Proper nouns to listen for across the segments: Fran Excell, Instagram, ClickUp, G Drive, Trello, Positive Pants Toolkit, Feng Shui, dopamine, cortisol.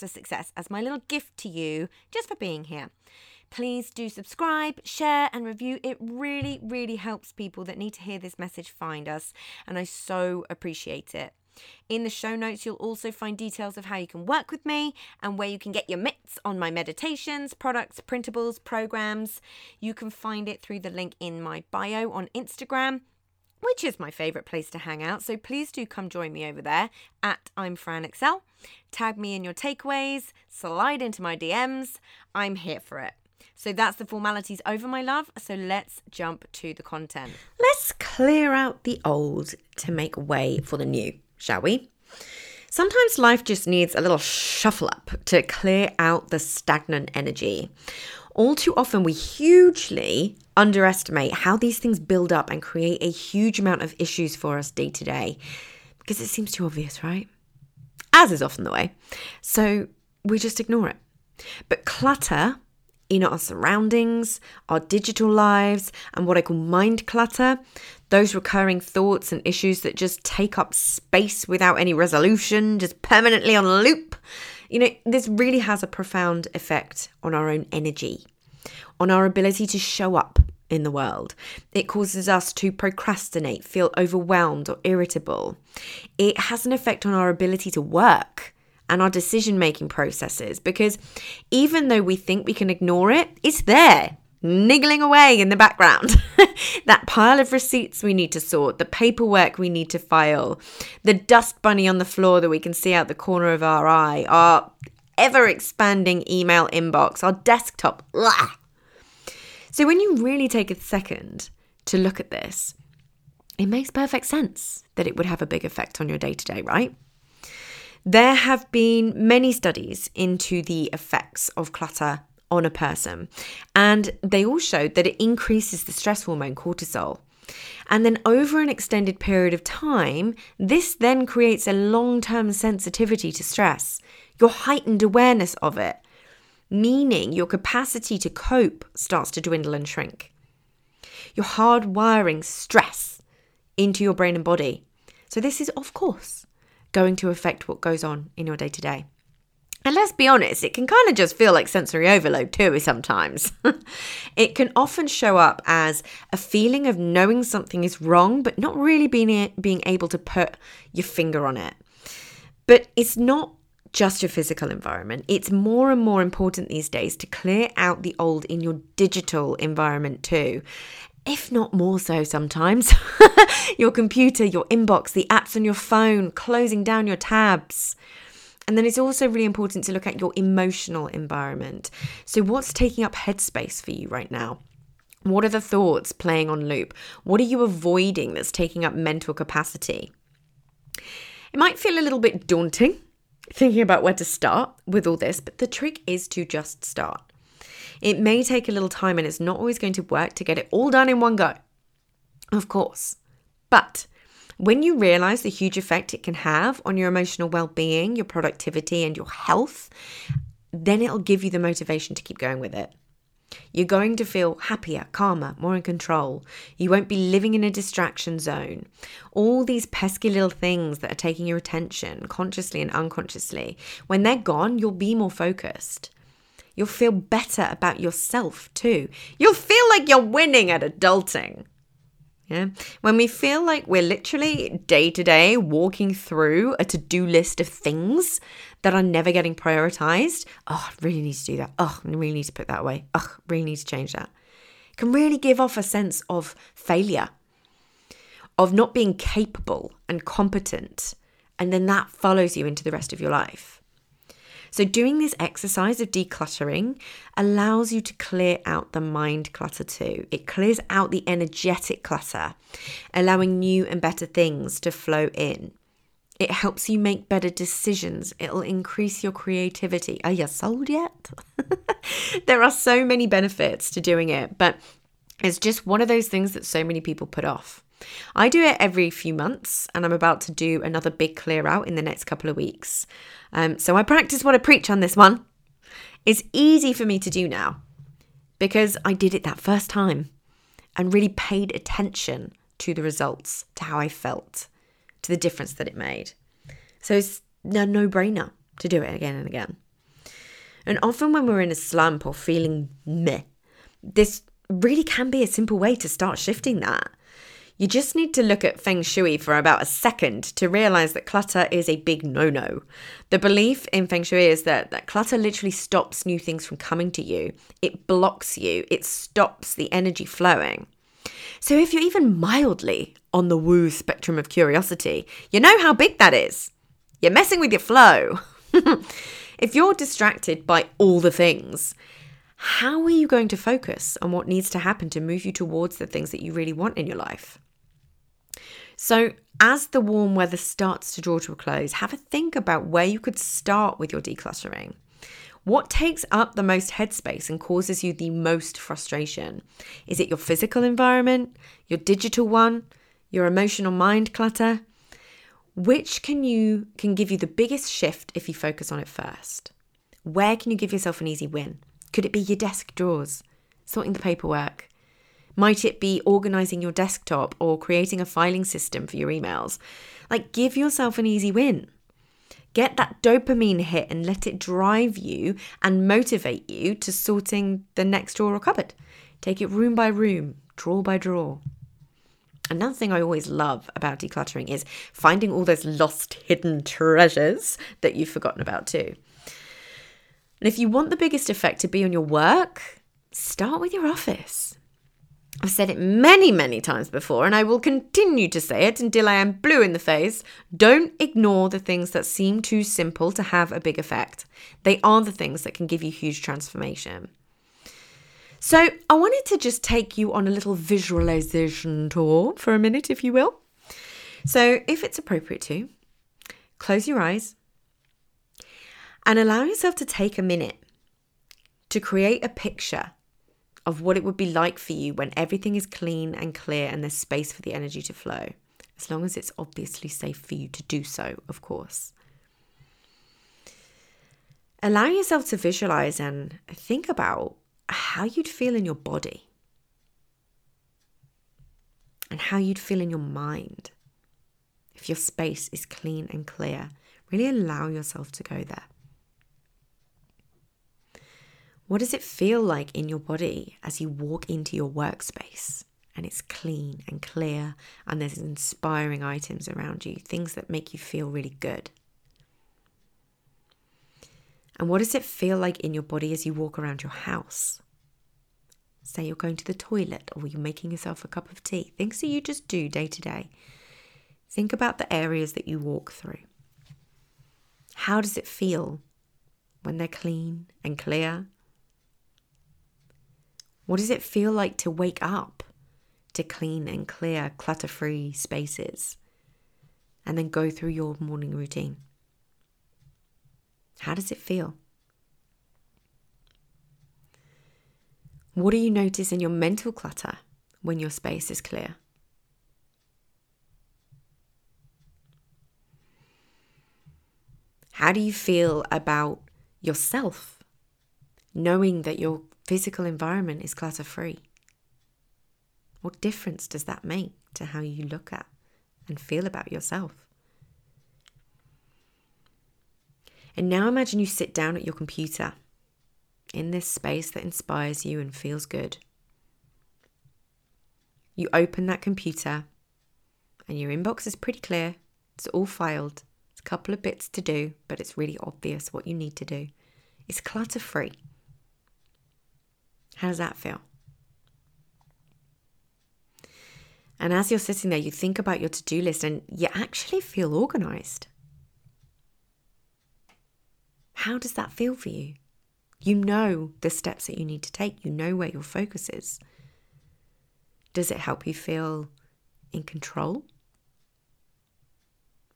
to Success as my little gift to you just for being here. Please do subscribe, share and review. It really, really helps people that need to hear this message find us, and I so appreciate it. In the show notes, you'll also find details of how you can work with me and where you can get your mitts on my meditations, products, printables, programs. You can find it through the link in my bio on Instagram, which is my favourite place to hang out. So please do come join me over there at I'm Fran Excell. Tag me in your takeaways, slide into my DMs. I'm here for it. So that's the formalities over, my love. So let's jump to the content. Let's clear out the old to make way for the new. Shall we? Sometimes life just needs a little shuffle up to clear out the stagnant energy. All too often, we hugely underestimate how these things build up and create a huge amount of issues for us day to day, because it seems too obvious, right? As is often the way. So we just ignore it. But clutter in our surroundings, our digital lives, and what I call mind clutter, those recurring thoughts and issues that just take up space without any resolution, just permanently on loop. You know, this really has a profound effect on our own energy, on our ability to show up in the world. It causes us to procrastinate, feel overwhelmed or irritable. It has an effect on our ability to work and our decision-making processes, because even though we think we can ignore it, it's there, niggling away in the background. That pile of receipts we need to sort, the paperwork we need to file, the dust bunny on the floor that we can see out the corner of our eye, our ever-expanding email inbox, our desktop. Blah. So when you really take a second to look at this, it makes perfect sense that it would have a big effect on your day-to-day, right? There have been many studies into the effects of clutter on a person, and they all showed that it increases the stress hormone cortisol. And then over an extended period of time, this then creates a long-term sensitivity to stress, your heightened awareness of it, meaning your capacity to cope starts to dwindle and shrink. You're hardwiring stress into your brain and body. So this is, of course, going to affect what goes on in your day-to-day. And let's be honest, it can kind of just feel like sensory overload too sometimes. It can often show up as a feeling of knowing something is wrong, but not really being able to put your finger on it. But it's not just your physical environment. It's more and more important these days to clear out the old in your digital environment too. If not more so sometimes. Your computer, your inbox, the apps on your phone, closing down your tabs. And then it's also really important to look at your emotional environment. So what's taking up headspace for you right now? What are the thoughts playing on loop? What are you avoiding that's taking up mental capacity? It might feel a little bit daunting thinking about where to start with all this, but the trick is to just start. It may take a little time, and it's not always going to work to get it all done in one go, of course. But when you realize the huge effect it can have on your emotional well-being, your productivity and your health, then it'll give you the motivation to keep going with it. You're going to feel happier, calmer, more in control. You won't be living in a distraction zone. All these pesky little things that are taking your attention consciously and unconsciously, when they're gone, you'll be more focused. You'll feel better about yourself too. You'll feel like you're winning at adulting. Yeah. When we feel like we're literally day to day walking through a to-do list of things that are never getting prioritized, oh, I really need to do that. Oh, I really need to put that away. Oh, I really need to change that. It can really give off a sense of failure, of not being capable and competent and then that follows you into the rest of your life. So doing this exercise of decluttering allows you to clear out the mind clutter too. It clears out the energetic clutter, allowing new and better things to flow in. It helps you make better decisions. It'll increase your creativity. Are you sold yet? There are so many benefits to doing it, but it's just one of those things that so many people put off. I do it every few months, and I'm about to do another big clear out in the next couple of weeks. So I practice what I preach on this one. It's easy for me to do now because I did it that first time and really paid attention to the results, to how I felt, to the difference that it made. So it's a no-brainer to do it again and again. And often when we're in a slump or feeling meh, this really can be a simple way to start shifting that. You just need to look at Feng Shui for about a second to realize that clutter is a big no-no. The belief in Feng Shui is that clutter literally stops new things from coming to you. It blocks you. It stops the energy flowing. So if you're even mildly on the woo spectrum of curiosity, you know how big that is. You're messing with your flow. If you're distracted by all the things, how are you going to focus on what needs to happen to move you towards the things that you really want in your life? So as the warm weather starts to draw to a close, have a think about where you could start with your decluttering. What takes up the most headspace and causes you the most frustration? Is it your physical environment, your digital one, your emotional mind clutter? Which can give you the biggest shift if you focus on it first? Where can you give yourself an easy win? Could it be your desk drawers, sorting the paperwork? Might it be organising your desktop or creating a filing system for your emails? Like, give yourself an easy win. Get that dopamine hit and let it drive you and motivate you to sorting the next drawer or cupboard. Take it room by room, drawer by drawer. Another thing I always love about decluttering is finding all those lost hidden treasures that you've forgotten about too. And if you want the biggest effect to be on your work, start with your office. I've said it many, many times before, and I will continue to say it until I am blue in the face. Don't ignore the things that seem too simple to have a big effect. They are the things that can give you huge transformation. So I wanted to just take you on a little visualization tour for a minute, if you will. So if it's appropriate to, close your eyes and allow yourself to take a minute to create a picture of what it would be like for you when everything is clean and clear and there's space for the energy to flow, as long as it's obviously safe for you to do so, of course. Allow yourself to visualize and think about how you'd feel in your body and how you'd feel in your mind if your space is clean and clear. Really allow yourself to go there. What does it feel like in your body as you walk into your workspace and it's clean and clear and there's inspiring items around you, things that make you feel really good? And what does it feel like in your body as you walk around your house? Say you're going to the toilet or you're making yourself a cup of tea, things that you just do day to day. Think about the areas that you walk through. How does it feel when they're clean and clear? What does it feel like to wake up to clean and clear, clutter-free spaces and then go through your morning routine? How does it feel? What do you notice in your mental clutter when your space is clear? How do you feel about yourself knowing that your physical environment is clutter-free? What difference does that make to how you look at and feel about yourself? And now imagine you sit down at your computer in this space that inspires you and feels good. You open that computer and your inbox is pretty clear. It's all filed. It's a couple of bits to do, but it's really obvious what you need to do. It's clutter-free. How does that feel? And as you're sitting there, you think about your to-do list and you actually feel organized. How does that feel for you? You know the steps that you need to take. You know where your focus is. Does it help you feel in control?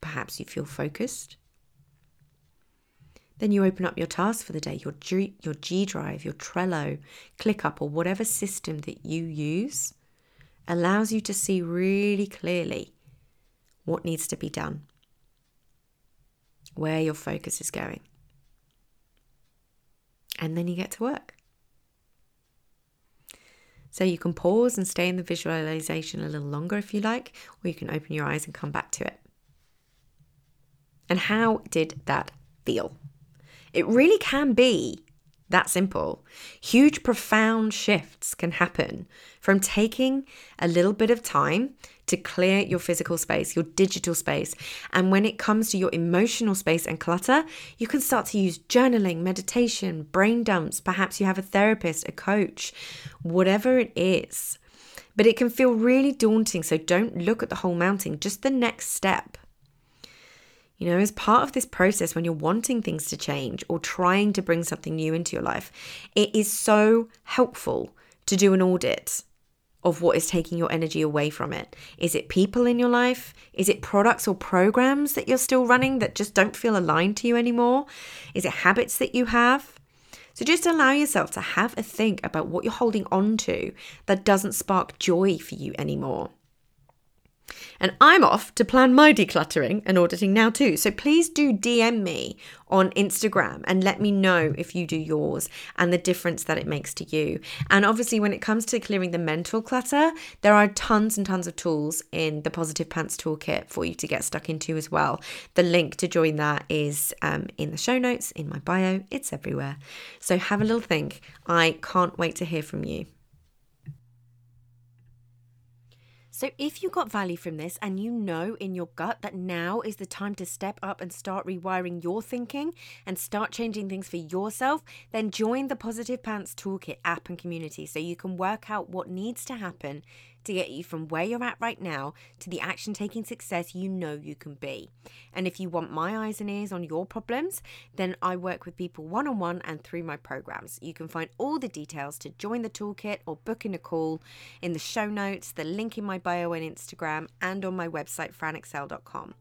Perhaps you feel focused. Then you open up your tasks for the day, your G Drive, your Trello, ClickUp, or whatever system that you use allows you to see really clearly what needs to be done, where your focus is going. And then you get to work. So you can pause and stay in the visualization a little longer if you like, or you can open your eyes and come back to it. And how did that feel? It really can be that simple. Huge, profound shifts can happen from taking a little bit of time to clear your physical space, your digital space. And when it comes to your emotional space and clutter, you can start to use journaling, meditation, brain dumps. Perhaps you have a therapist, a coach, whatever it is. But it can feel really daunting, so don't look at the whole mountain, just the next step. You know, as part of this process, when you're wanting things to change or trying to bring something new into your life, it is so helpful to do an audit of what is taking your energy away from it. Is it people in your life? Is it products or programs that you're still running that just don't feel aligned to you anymore? Is it habits that you have? So just allow yourself to have a think about what you're holding on to that doesn't spark joy for you anymore. And I'm off to plan my decluttering and auditing now too. So please do DM me on Instagram and let me know if you do yours and the difference that it makes to you. And obviously when it comes to clearing the mental clutter, there are tons and tons of tools in the Positive Pants Toolkit for you to get stuck into as well. The link to join that is in the show notes, in my bio. It's everywhere. So have a little think. I can't wait to hear from you. So if you got value from this and you know in your gut that now is the time to step up and start rewiring your thinking and start changing things for yourself, then join the Positive Pants Toolkit app and community so you can work out what needs to happen to get you from where you're at right now to the action-taking success you know you can be. And if you want my eyes and ears on your problems, then I work with people one-on-one and through my programs. You can find all the details to join the toolkit or book in a call in the show notes, the link in my bio and Instagram, and on my website, franexcell.com.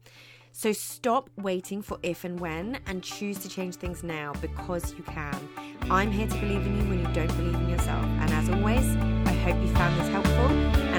So stop waiting for if and when and choose to change things now because you can. I'm here to believe in you when you don't believe in yourself. And as always, I hope you found this helpful and